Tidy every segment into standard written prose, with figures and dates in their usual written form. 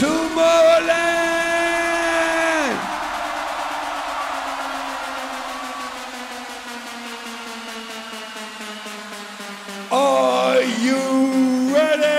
Tomorrowland. Are you ready?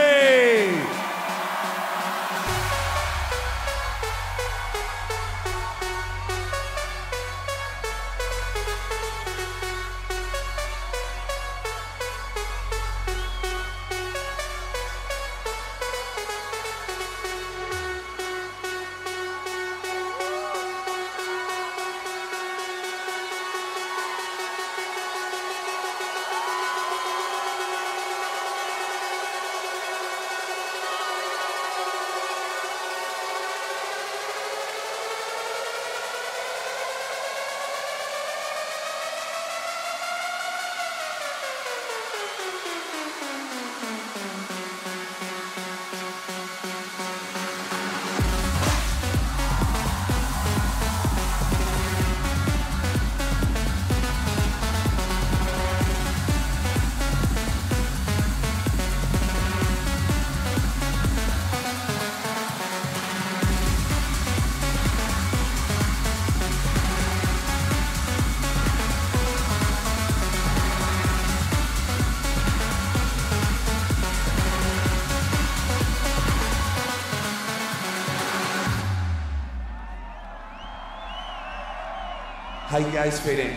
How you guys feeling?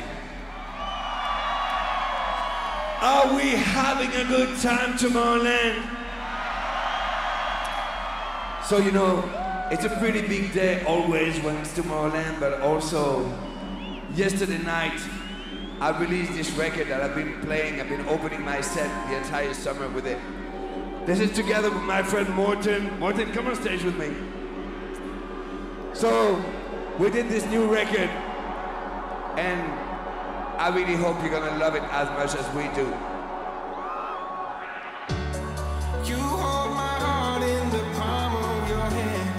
Are we having a good time Tomorrowland? So you know, it's a pretty big day always when it's Tomorrowland, but also yesterday night I released this record that I've been playing, I've been opening my set the entire summer with it. This is together with my friend Morten. Morten, come on stage with me. So we did this new record. And I really hope you're gonna love it as much as we do. You hold my heart in the palm of your hand.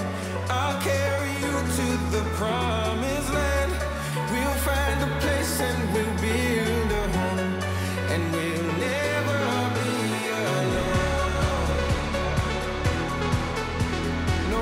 I'll carry you to the promised land. We'll find a place and we'll build a home. And we'll never be alone. No.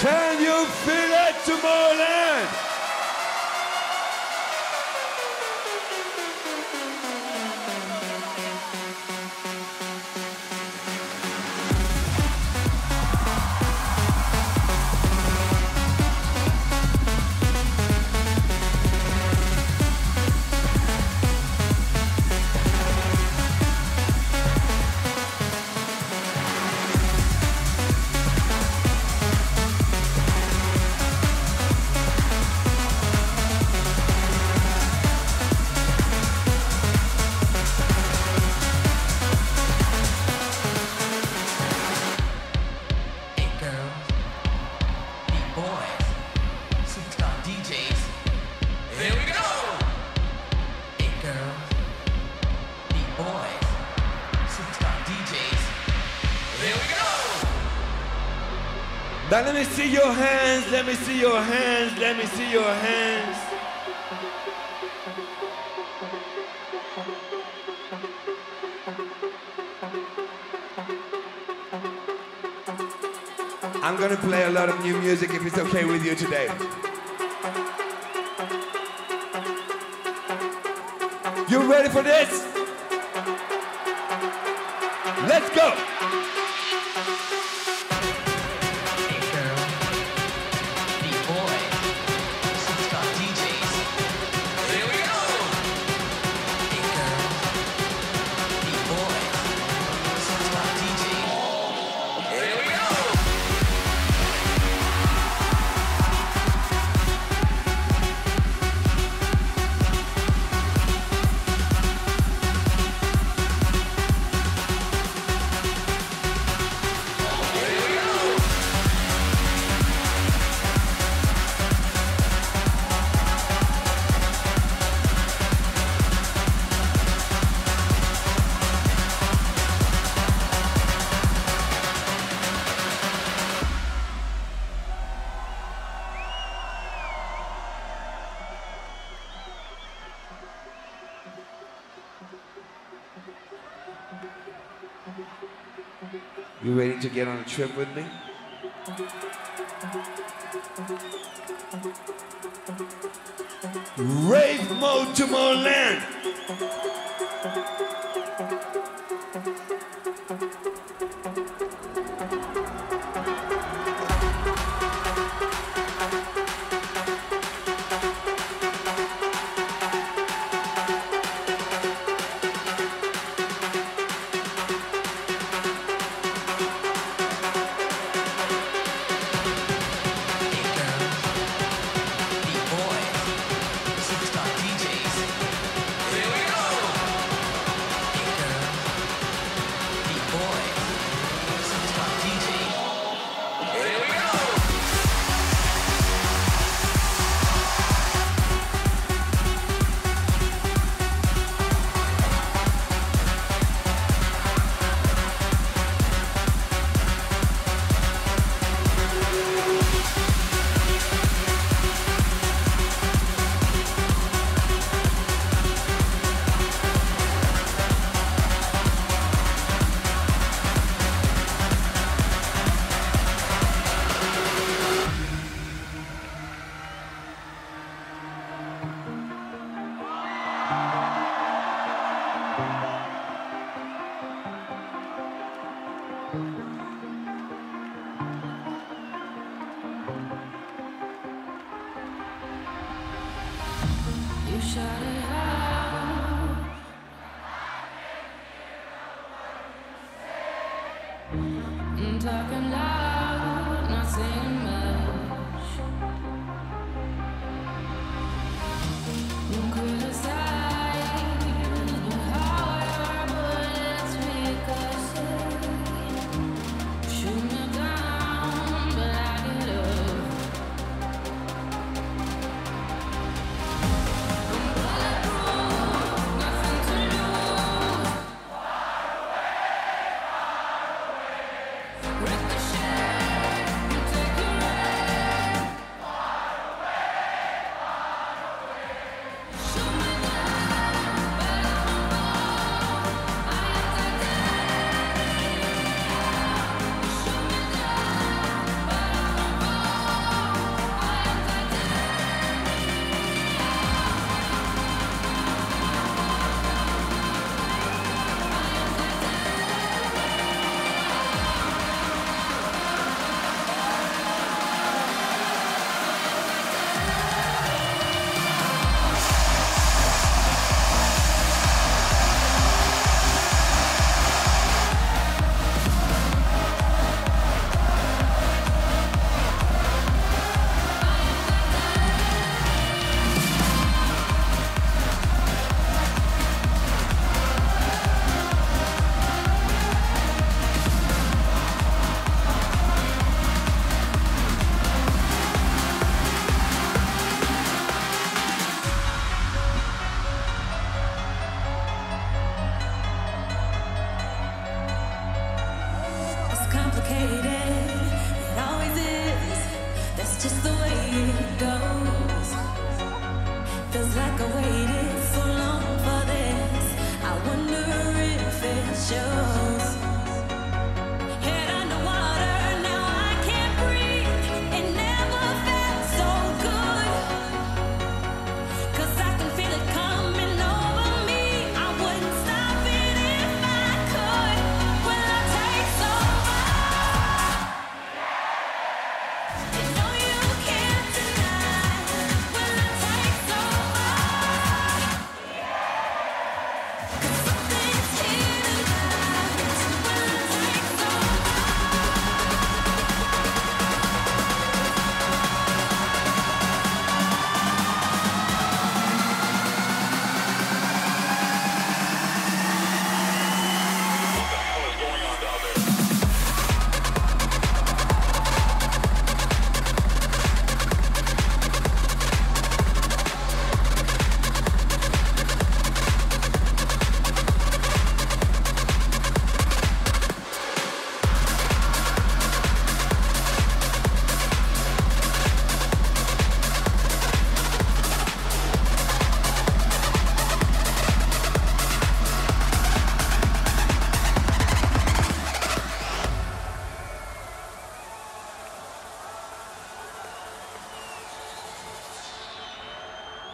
Can you feel it, Tomorrowland? Now let me see your hands, let me see your hands, let me see your hands. I'm gonna play a lot of new music if it's okay with you today. You ready for this? Let's go! You ready to get on a trip with me? Rave mode Tomorrowland.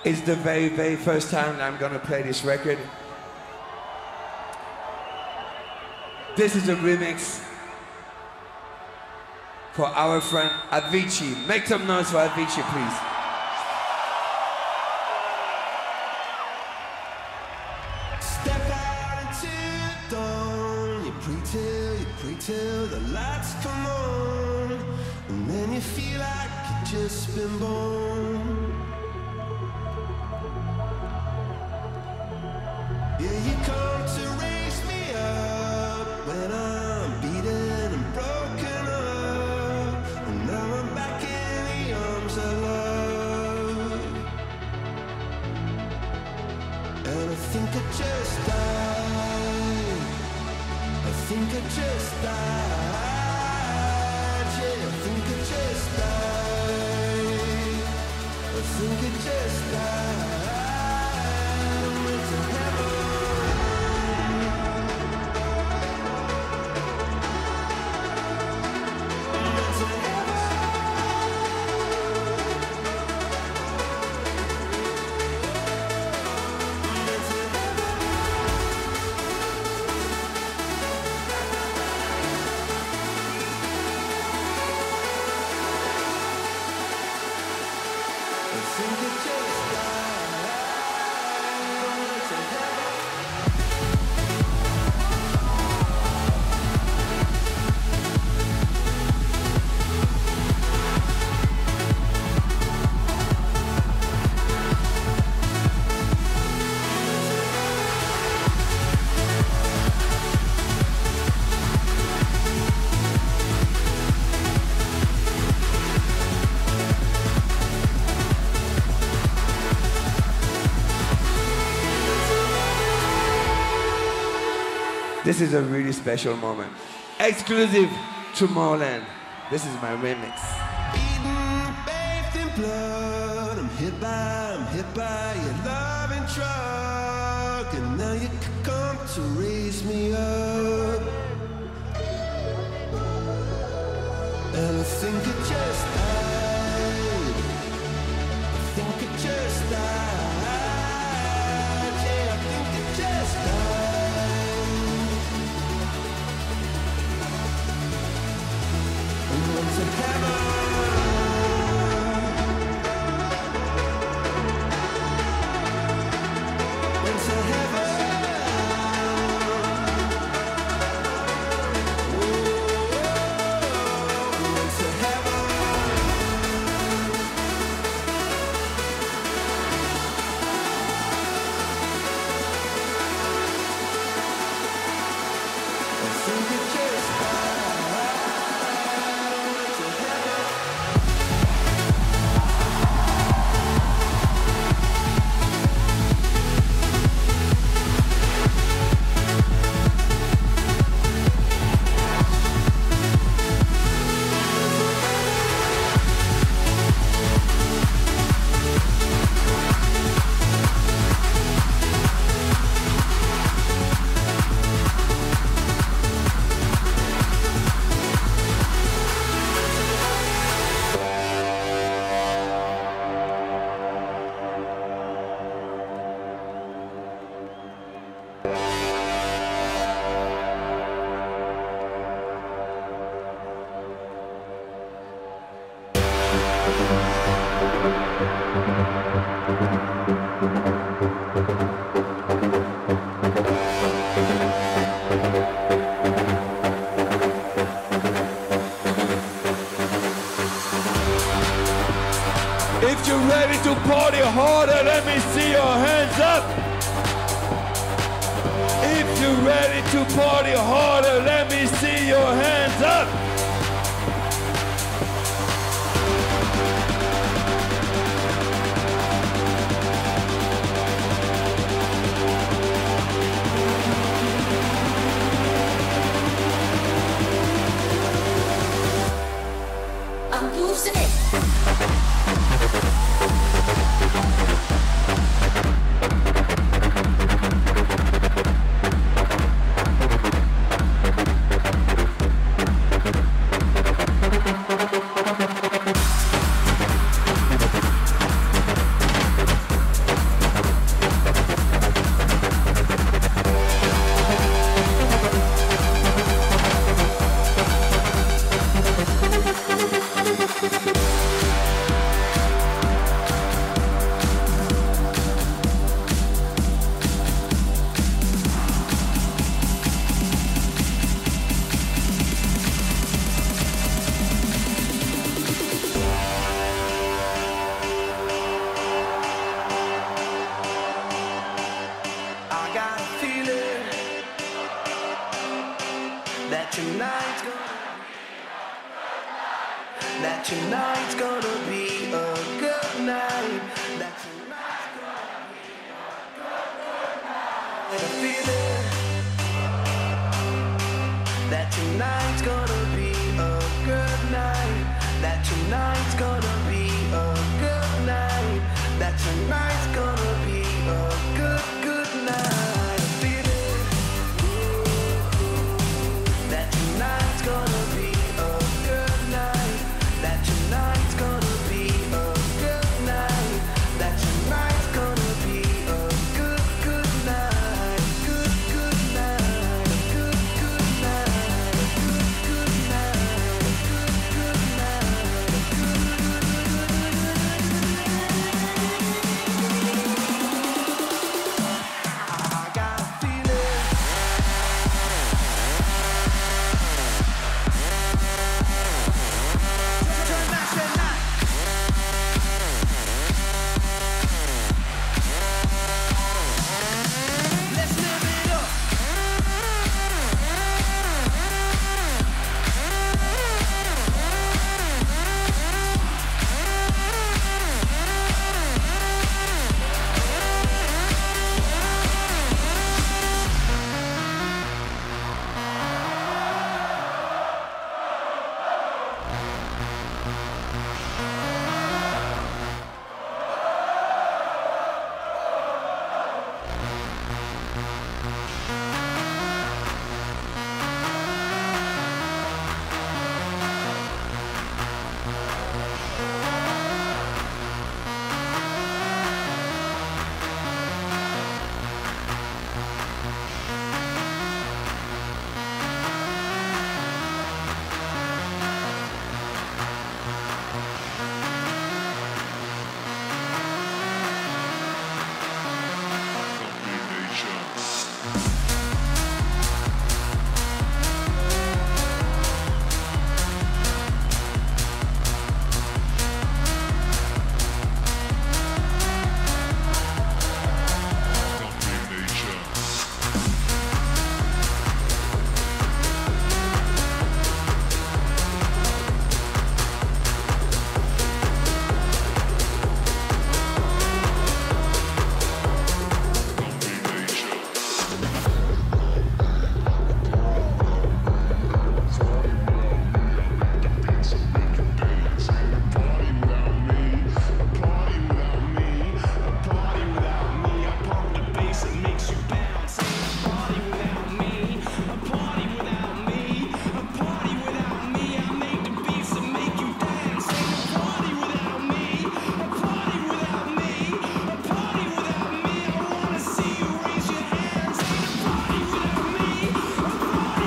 It's the very, very first time that I'm gonna play this record. This is a remix for our friend Avicii. Make some noise for Avicii, please. Till the lights come on, and then you feel like you've just been born. Yeah, you come to raise me up when I'm beaten and broken up, and now I'm back in the arms of love. And I think I just died. I think I just died, yeah, I think I just died, I think I just died, I went to heaven, I went to heaven. This is a really special moment. Exclusive Tomorrowland. This is my remix. Beaten, bathed in blood. I'm hit by your love and truck. And now you come to raise me up. And I think I just died. I think I just died. Yeah, I think I just died. To heaven. Harder, let me see your hands up. If you're ready to party harder, let me see your hands up. I'm losing it. got a feeling that tonight's gonna be a good night. That tonight's gonna be a good night. That tonight's gonna be a good night. A feeling that tonight's gonna be a good night. That tonight's gonna be a good night. That tonight's gonna be a good, good night. A feeling that tonight's gonna be a good night. That tonight's gonna be a good night. That tonight's gonna be a good, good night. Good, good night. Good, good night. Good, good night. Good, good night. I got a feeling tonight's the night. Let's live it up.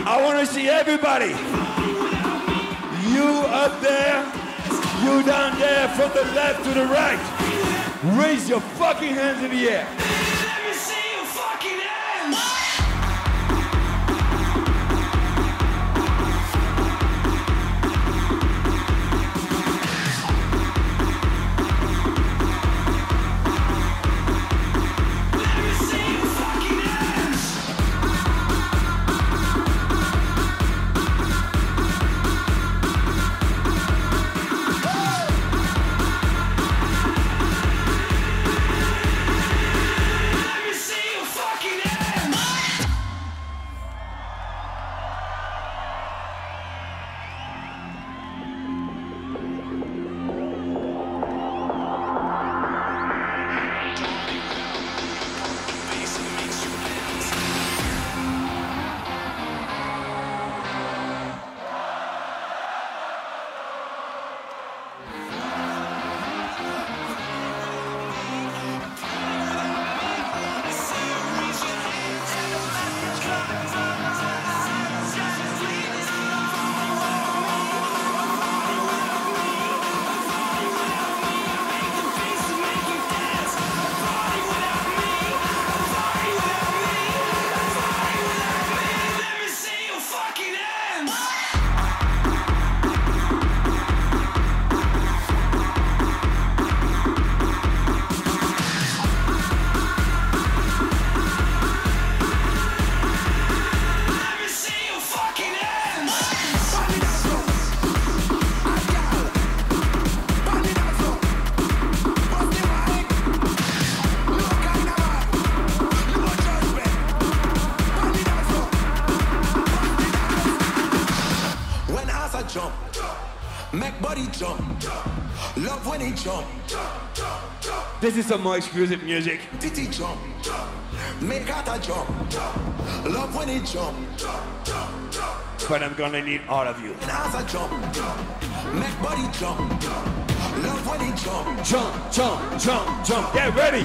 I want to see everybody. You up there, you down there, from the left to the right. Raise your fucking hands in the air. Let me see your fucking hands. Let me see your fucking hands. Everybody jump, jump. Love when they jump, jump, jump, jump. This is some more exclusive music. Titi jump, jump. Make out a jump, jump. Love when they jump, jump, jump, jump. But I'm gonna need all of you. And as I jump, jump. Make body jump, jump. Love when they jump, jump, jump, jump, jump. Get ready.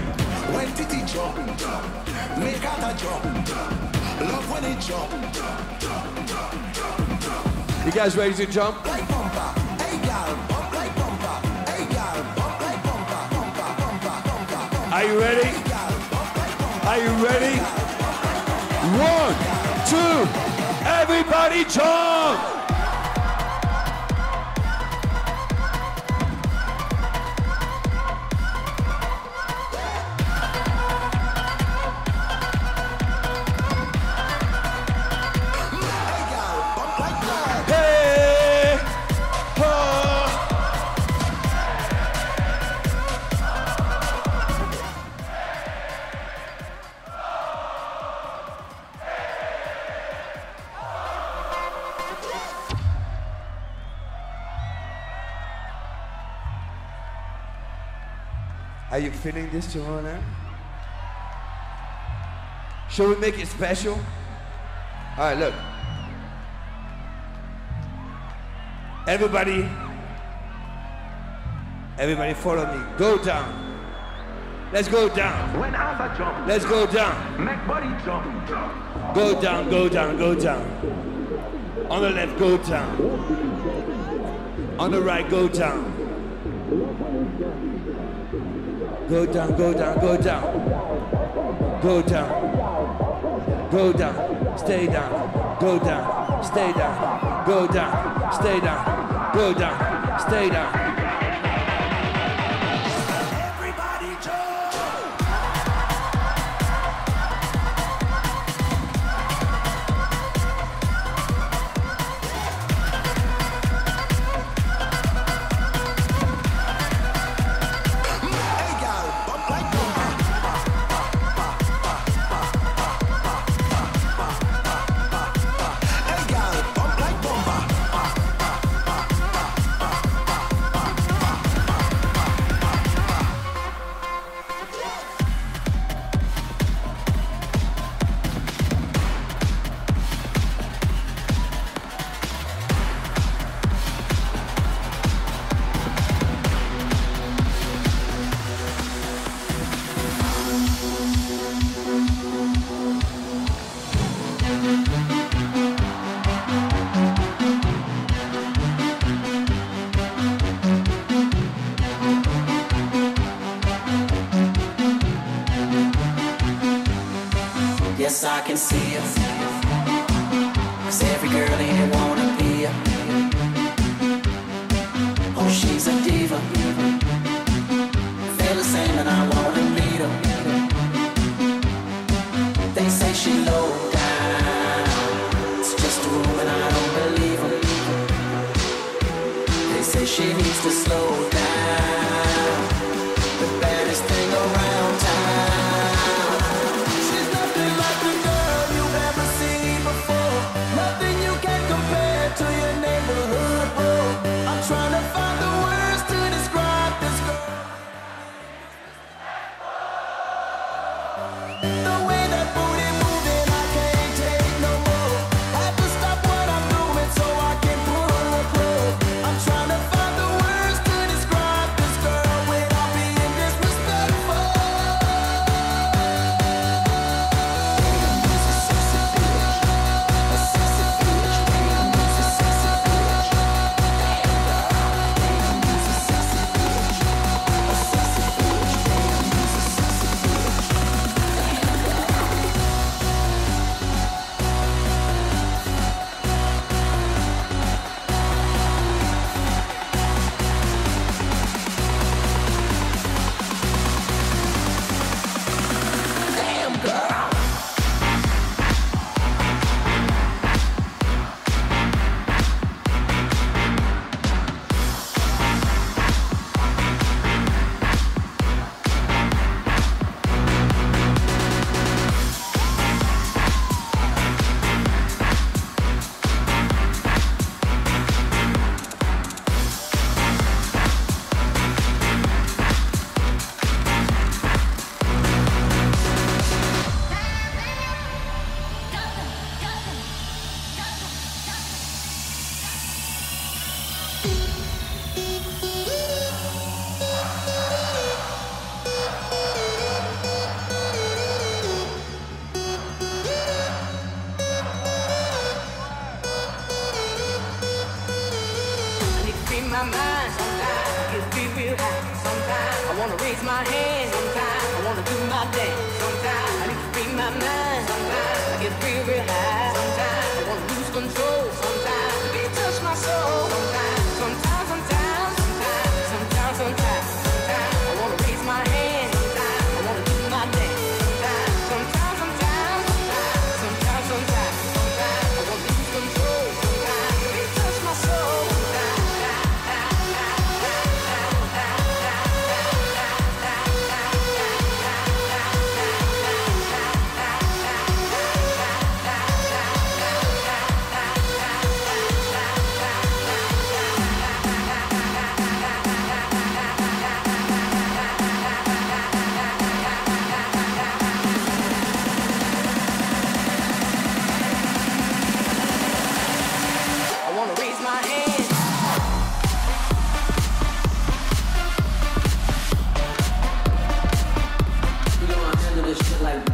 When Titi jump, jump. Make out a jump, jump. Love when they jump, jump, jump, jump, jump, jump. You guys ready to jump? Like bumper, hey gal, bump like bumper, hey gal, bump like bumper, bumper, bumper, bumper, bumper. Are you ready? Are you ready? 1, 2, everybody jump! Are you feeling this, Tomorrowland? Shall we make it special? All right, look. Everybody follow me. Go down. Let's go down. When I jump, let's go down. Make body jump. Go down, go down, go down. On the left, go down. On the right, go down. Go down, go down, go down. Go down. Go down. Stay down. Go down. Stay down. Go down. Stay down. Go down. Stay down. Everybody I can see it, 'cause every girl in here wanna be a, oh she's a diva, feel the same and I wanna meet her, they say she low down, it's just a room and I don't believe her, they say she needs to slow down, the baddest thing around town. The way that booty moving my mind. Sometimes I get real high. Sometimes I wanna raise my hand. Sometimes I wanna do my dance. Sometimes I need to free my mind. Sometimes I get real high. Sometimes I wanna lose control. Sometimes I can't touch my soul. Sometimes I wanna raise my hand. Sometimes I wanna do my dance. Sometimes I wanna lose control. Sometimes I can't touch my soul. Love.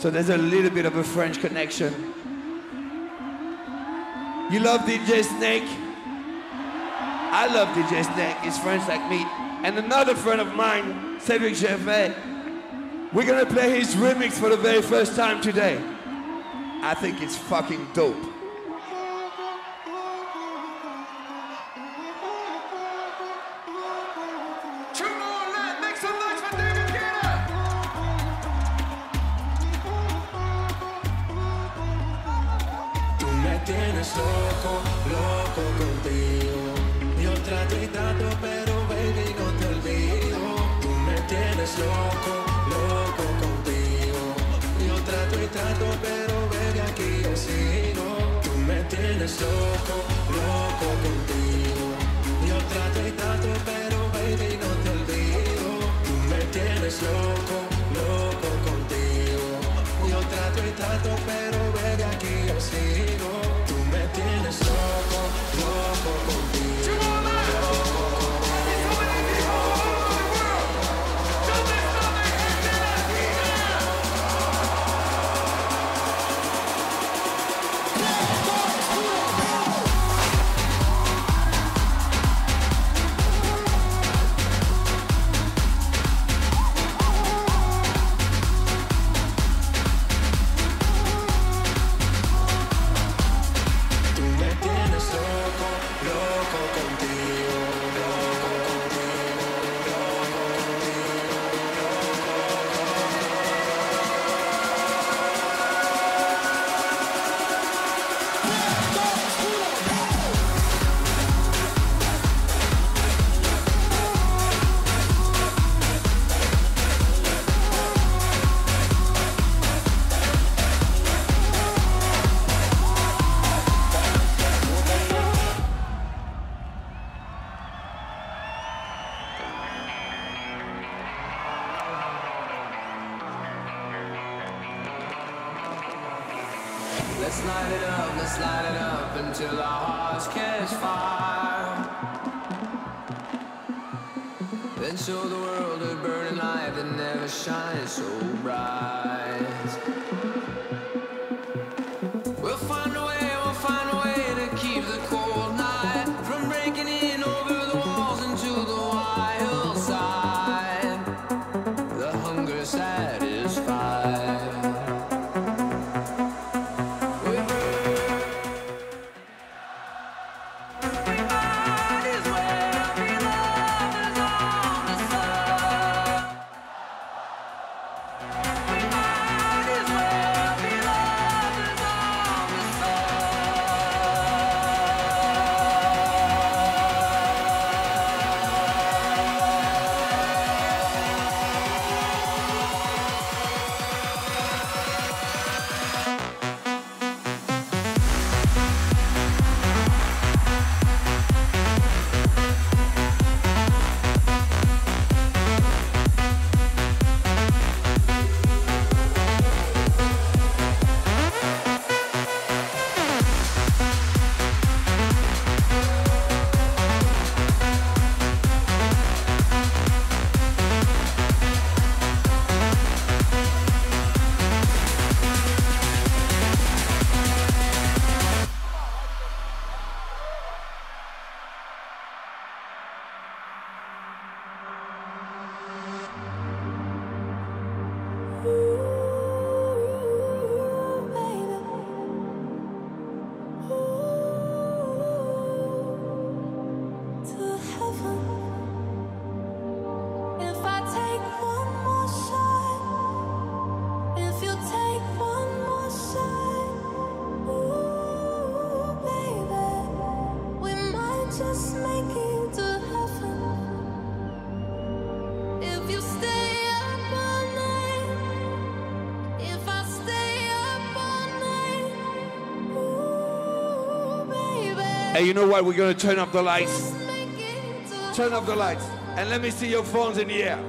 So there's a little bit of a French connection. You love DJ Snake? I love DJ Snake, he's French like me. And another friend of mine, Cédric Gervais, we're gonna play his remix for the very first time today. I think it's fucking dope. Hey, you know what? We're gonna turn up the lights. Turn up the lights. And let me see your phones in the air.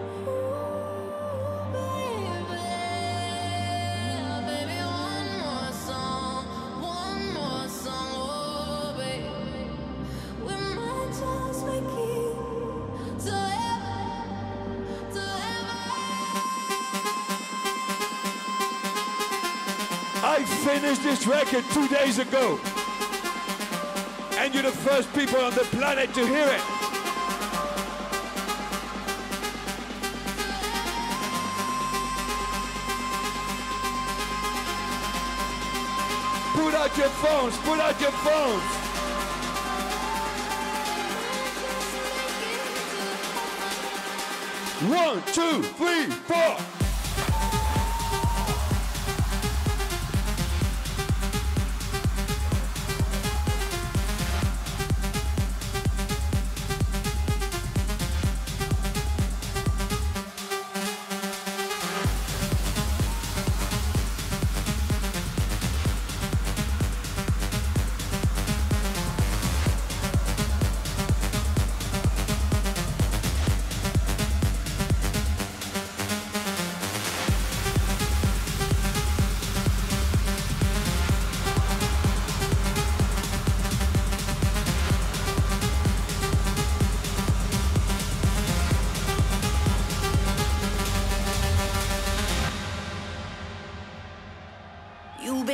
finished this record 2 days ago. And you're the first people on the planet to hear it. Put out your phones, put out your phones. One, two, three, four.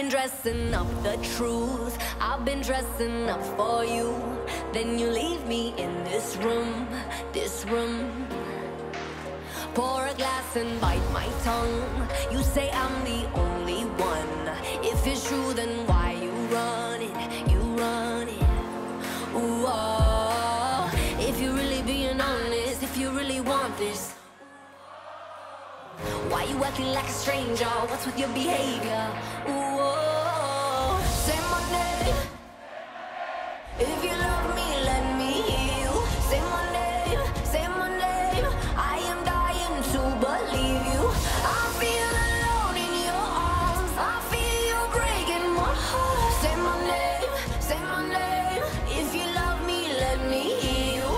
Dressing up the truth, I've been dressing up for you. Then you leave me in this room, Pour a glass and bite my tongue. You say I'm the only one. If it's true, then why you run it, Ooh, oh. If you're really being honest, if you really want this, why you acting like a stranger? What's with your behavior? Ooh, oh, say my name. If you love me, let me hear you. Say my name, I am dying to believe you. I feel alone in your arms. I feel you breaking my heart. Say my name, If you love me, let me hear you.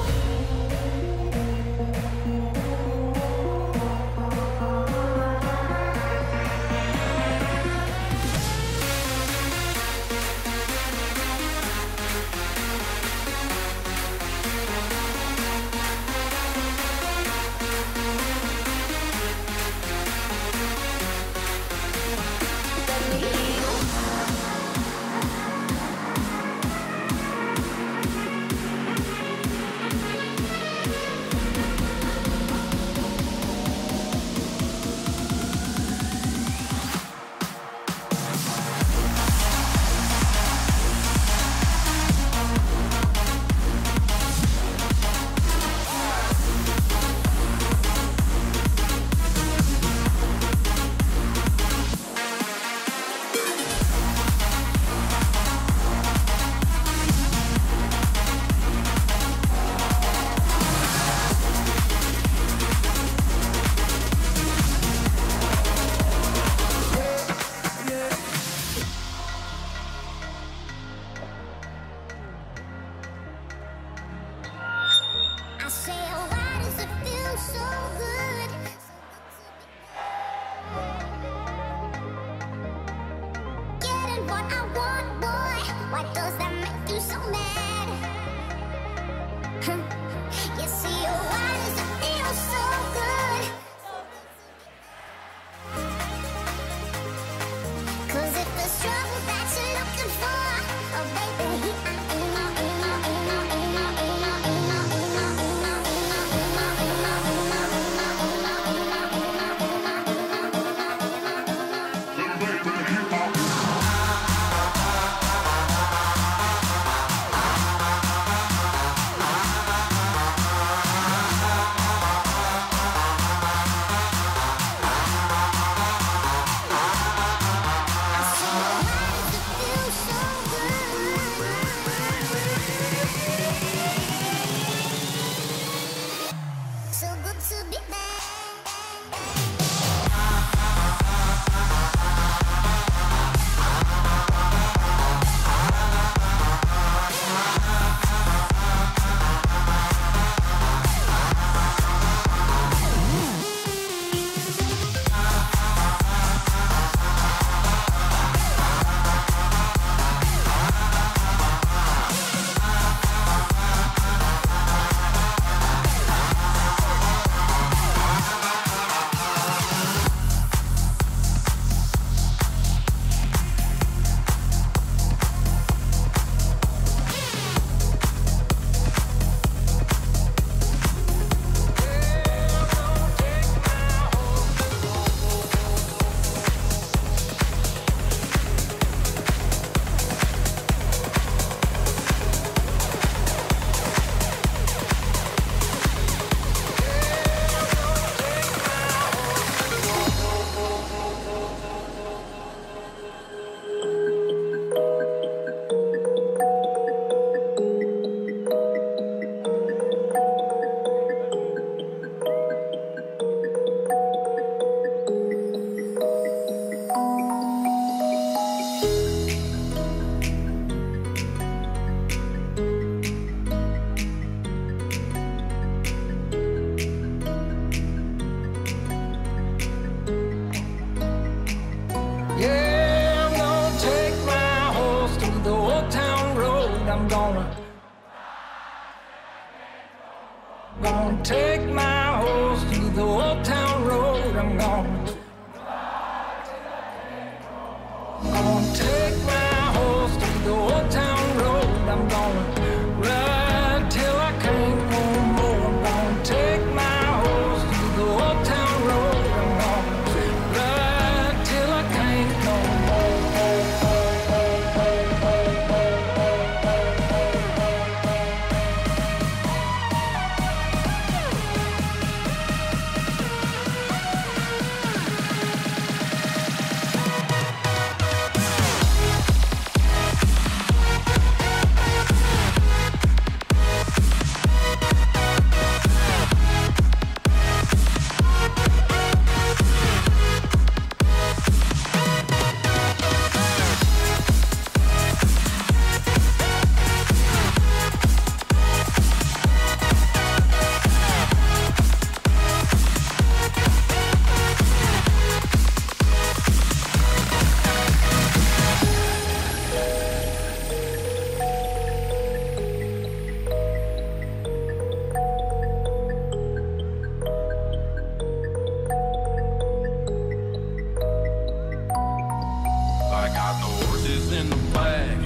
in the flag.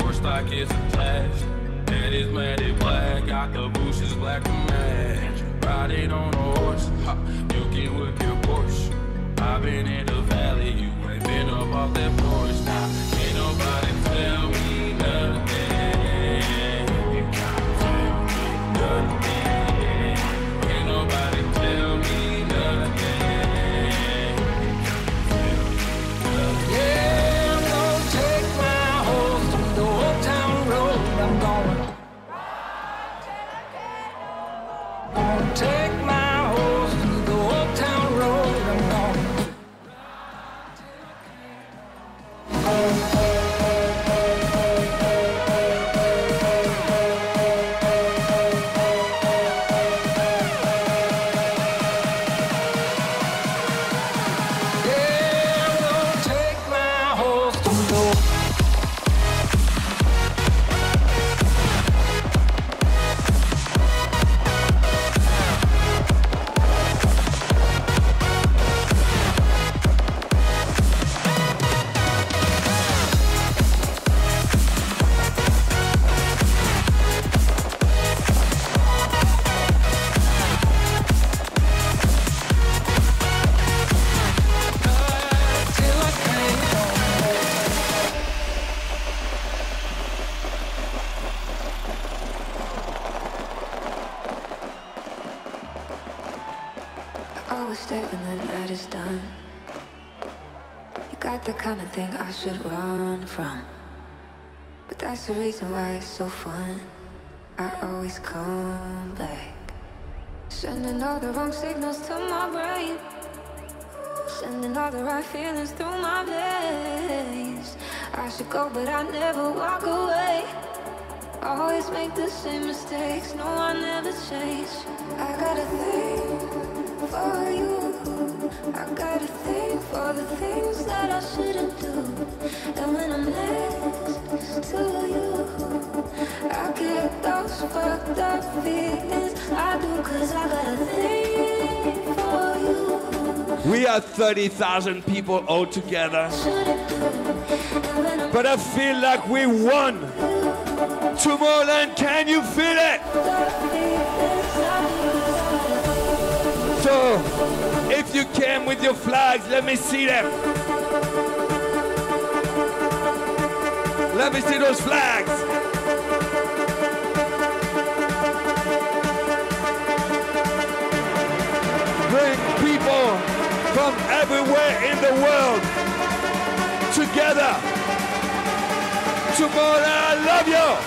Horse stock is attached. That is matted black. Got the bushes black and match. Riding on a horse. Ha, you can whip your Porsche. I've been in the valley. You ain't been up off that porch. Now, can't nobody tell me nothing. You can't tell me nothing. Can't nobody tell me nothing. Take my horse to the old town road. I'm gone. Yeah, I'm gonna take my horse to the old. I should run from, but that's the reason why it's so fun. I always come back, sending all the wrong signals to my brain, sending all the right feelings through my veins. I should go, but I never walk away. Always make the same mistakes. No, I never change. I got a thing for you. I gotta think for the things that I shouldn't do. And when I'm next to you, I get those fucked up feelings. I do, cause I gotta think for you. We are 30,000 people all together, but I feel like we won. Tomorrowland, can you feel it? So if you came with your flags, let me see them. Let me see those flags. Bring people from everywhere in the world together. Tomorrow, I love you.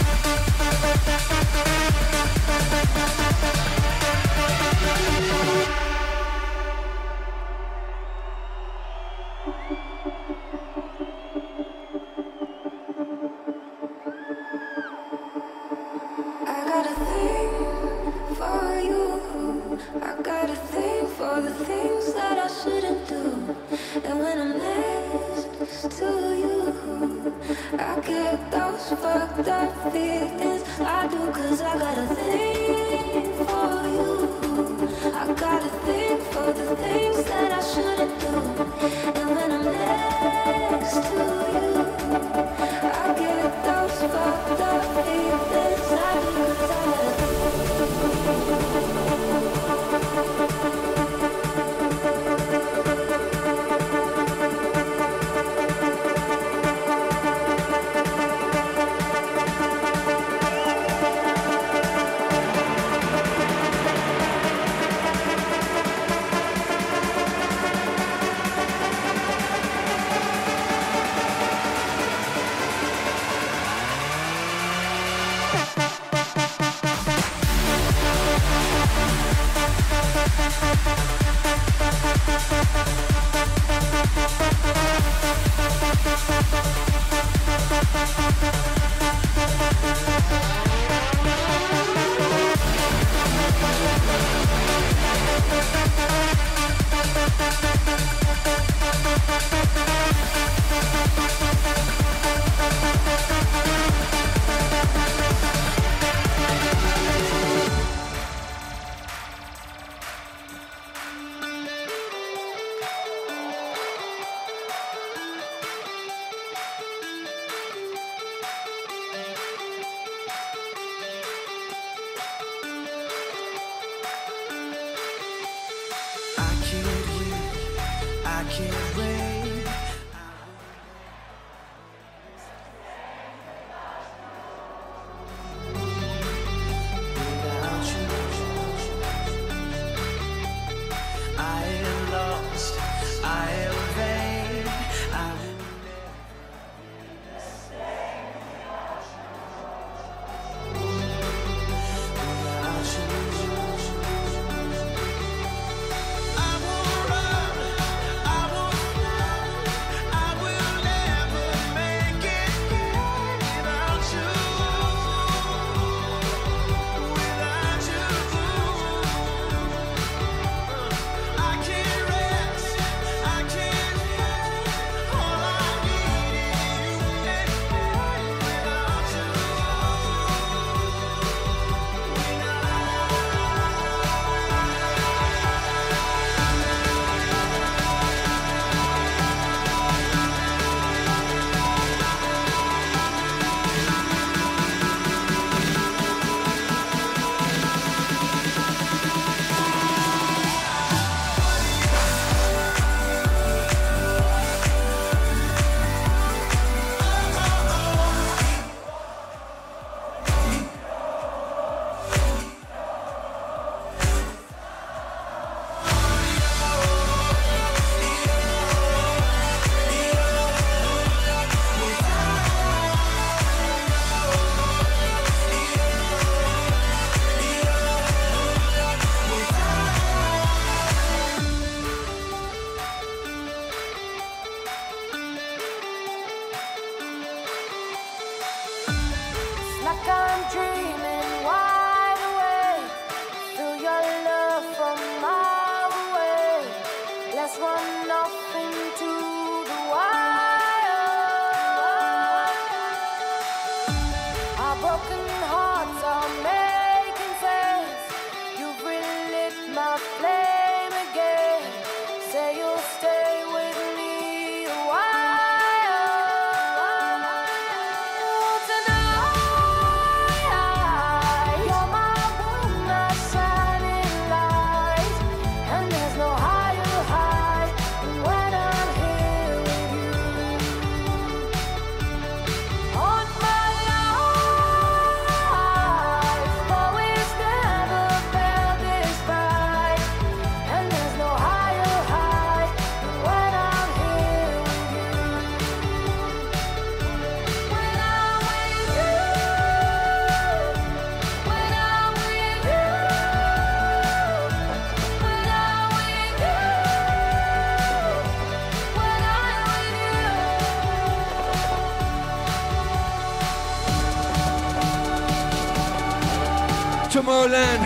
Tomorrowland,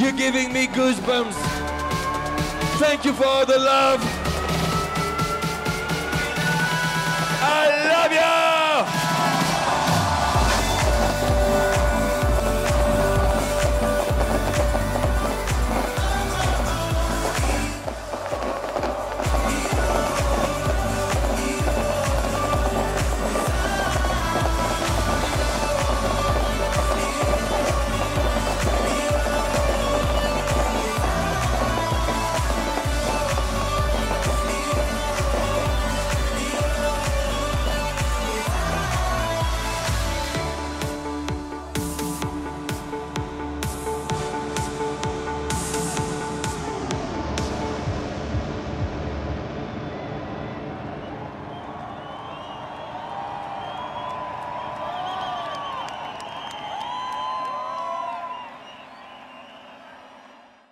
you're giving me goosebumps. Thank you for all the love.